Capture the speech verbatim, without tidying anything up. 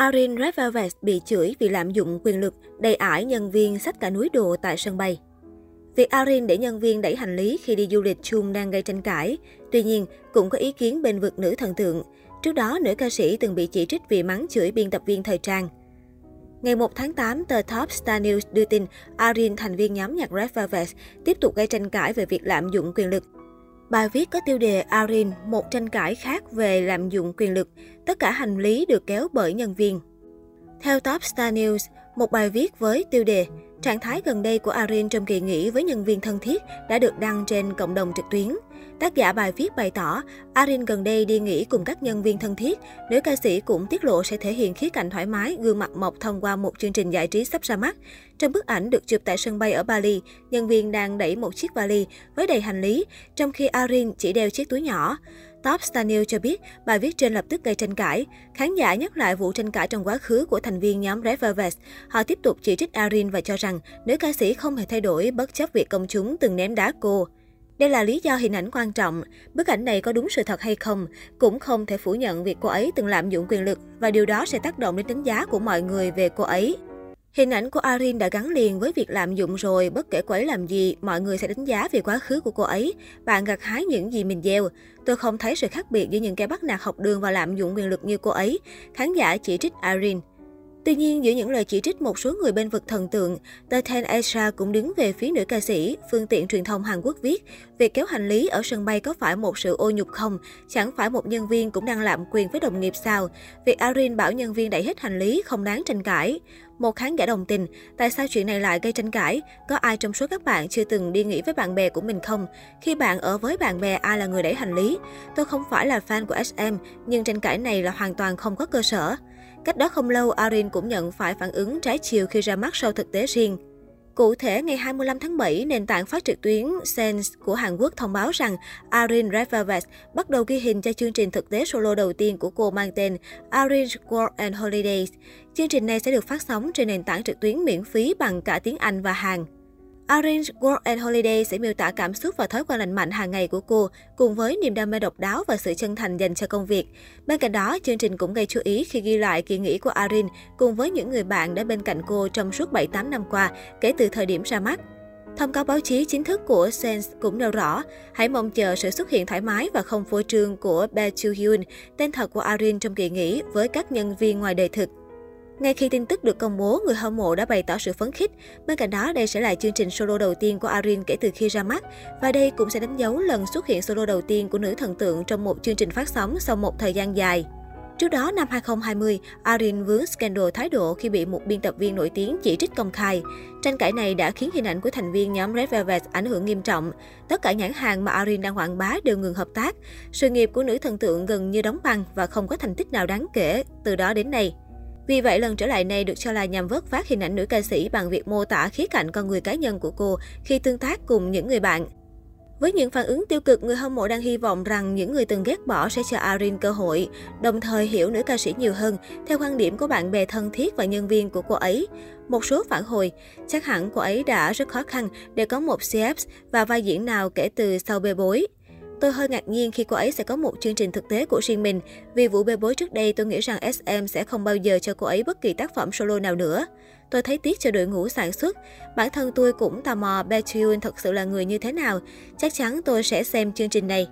Arin Red Velvet bị chửi vì lạm dụng quyền lực, đầy ải nhân viên xách cả núi đồ tại sân bay. Việc Arin để nhân viên đẩy hành lý khi đi du lịch chung đang gây tranh cãi. Tuy nhiên, cũng có ý kiến bên vực nữ thần tượng. Trước đó, nữ ca sĩ từng bị chỉ trích vì mắng chửi biên tập viên thời trang. Ngày mùng một tháng tám, tờ Top Star News đưa tin Arin, thành viên nhóm nhạc Red Velvet, tiếp tục gây tranh cãi về việc lạm dụng quyền lực. Bài viết có tiêu đề Arin, một tranh cãi khác về lạm dụng quyền lực, tất cả hành lý được kéo bởi nhân viên. Theo Top Star News, một bài viết với tiêu đề Trạng thái gần đây của Arin trong kỳ nghỉ với nhân viên thân thiết đã được đăng trên cộng đồng trực tuyến. Tác giả bài viết bày tỏ, Arin gần đây đi nghỉ cùng các nhân viên thân thiết. Nữ ca sĩ cũng tiết lộ sẽ thể hiện khía cạnh thoải mái, gương mặt mộc thông qua một chương trình giải trí sắp ra mắt. Trong bức ảnh được chụp tại sân bay ở Bali, nhân viên đang đẩy một chiếc vali với đầy hành lý, trong khi Arin chỉ đeo chiếc túi nhỏ. Top Star News cho biết, bài viết trên lập tức gây tranh cãi. Khán giả nhắc lại vụ tranh cãi trong quá khứ của thành viên nhóm Red Velvet. Họ tiếp tục chỉ trích Arin và cho rằng nữ ca sĩ không hề thay đổi bất chấp việc công chúng từng ném đá cô. Đây là lý do hình ảnh quan trọng. Bức ảnh này có đúng sự thật hay không? Cũng không thể phủ nhận việc cô ấy từng lạm dụng quyền lực và điều đó sẽ tác động đến đánh giá của mọi người về cô ấy. Hình ảnh của Arin đã gắn liền với việc lạm dụng rồi, bất kể cô ấy làm gì, mọi người sẽ đánh giá về quá khứ của cô ấy. Bạn gặt hái những gì mình gieo. Tôi không thấy sự khác biệt giữa những kẻ bắt nạt học đường và lạm dụng quyền lực như cô ấy. Khán giả chỉ trích Arin. Tuy nhiên, giữa những lời chỉ trích một số người bên vực thần tượng, tờ Aespa cũng đứng về phía nữ ca sĩ. Phương tiện truyền thông Hàn Quốc viết, việc kéo hành lý ở sân bay có phải một sự ô nhục không? Chẳng phải một nhân viên cũng đang lạm quyền với đồng nghiệp sao? Việc Arin bảo nhân viên đẩy hết hành lý không đáng tranh cãi. Một khán giả đồng tình, tại sao chuyện này lại gây tranh cãi? Có ai trong số các bạn chưa từng đi nghỉ với bạn bè của mình không? Khi bạn ở với bạn bè, ai là người đẩy hành lý? Tôi không phải là fan của ét em, nhưng tranh cãi này là hoàn toàn không có cơ sở. Cách đó không lâu, Arin cũng nhận phải phản ứng trái chiều khi ra mắt show thực tế riêng. Cụ thể, ngày hai mươi lăm tháng bảy, nền tảng phát trực tuyến Sense của Hàn Quốc thông báo rằng Arin Red Velvet bắt đầu ghi hình cho chương trình thực tế solo đầu tiên của cô mang tên Irene's World and Holidays. Chương trình này sẽ được phát sóng trên nền tảng trực tuyến miễn phí bằng cả tiếng Anh và Hàn. Arin's World and Holiday sẽ miêu tả cảm xúc và thói quen lành mạnh hàng ngày của cô, cùng với niềm đam mê độc đáo và sự chân thành dành cho công việc. Bên cạnh đó, chương trình cũng gây chú ý khi ghi lại kỳ nghỉ của Arin cùng với những người bạn đã bên cạnh cô trong suốt bảy tám năm qua, kể từ thời điểm ra mắt. Thông cáo báo chí chính thức của Sense cũng nêu rõ, hãy mong chờ sự xuất hiện thoải mái và không phô trương của Bae Joo-hyun, tên thật của Arin trong kỳ nghỉ với các nhân viên ngoài đời thực. Ngay khi tin tức được công bố, người hâm mộ đã bày tỏ sự phấn khích. Bên cạnh đó, đây sẽ là chương trình solo đầu tiên của Arin kể từ khi ra mắt. Và đây cũng sẽ đánh dấu lần xuất hiện solo đầu tiên của nữ thần tượng trong một chương trình phát sóng sau một thời gian dài. Trước đó, năm hai không hai không, Arin vướng scandal thái độ khi bị một biên tập viên nổi tiếng chỉ trích công khai. Tranh cãi này đã khiến hình ảnh của thành viên nhóm Red Velvet ảnh hưởng nghiêm trọng. Tất cả nhãn hàng mà Arin đang quảng bá đều ngừng hợp tác. Sự nghiệp của nữ thần tượng gần như đóng băng và không có thành tích nào đáng kể từ đó đến nay. Vì vậy, lần trở lại này được cho là nhằm vớt vát hình ảnh nữ ca sĩ bằng việc mô tả khía cạnh con người cá nhân của cô khi tương tác cùng những người bạn. Với những phản ứng tiêu cực, người hâm mộ đang hy vọng rằng những người từng ghét bỏ sẽ cho Arin cơ hội, đồng thời hiểu nữ ca sĩ nhiều hơn, theo quan điểm của bạn bè thân thiết và nhân viên của cô ấy. Một số phản hồi, chắc hẳn cô ấy đã rất khó khăn để có một xê ép và vai diễn nào kể từ sau bê bối. Tôi hơi ngạc nhiên khi cô ấy sẽ có một chương trình thực tế của riêng mình. Vì vụ bê bối trước đây, tôi nghĩ rằng ét em sẽ không bao giờ cho cô ấy bất kỳ tác phẩm solo nào nữa. Tôi thấy tiếc cho đội ngũ sản xuất. Bản thân tôi cũng tò mò Bae Chul thật sự là người như thế nào. Chắc chắn tôi sẽ xem chương trình này.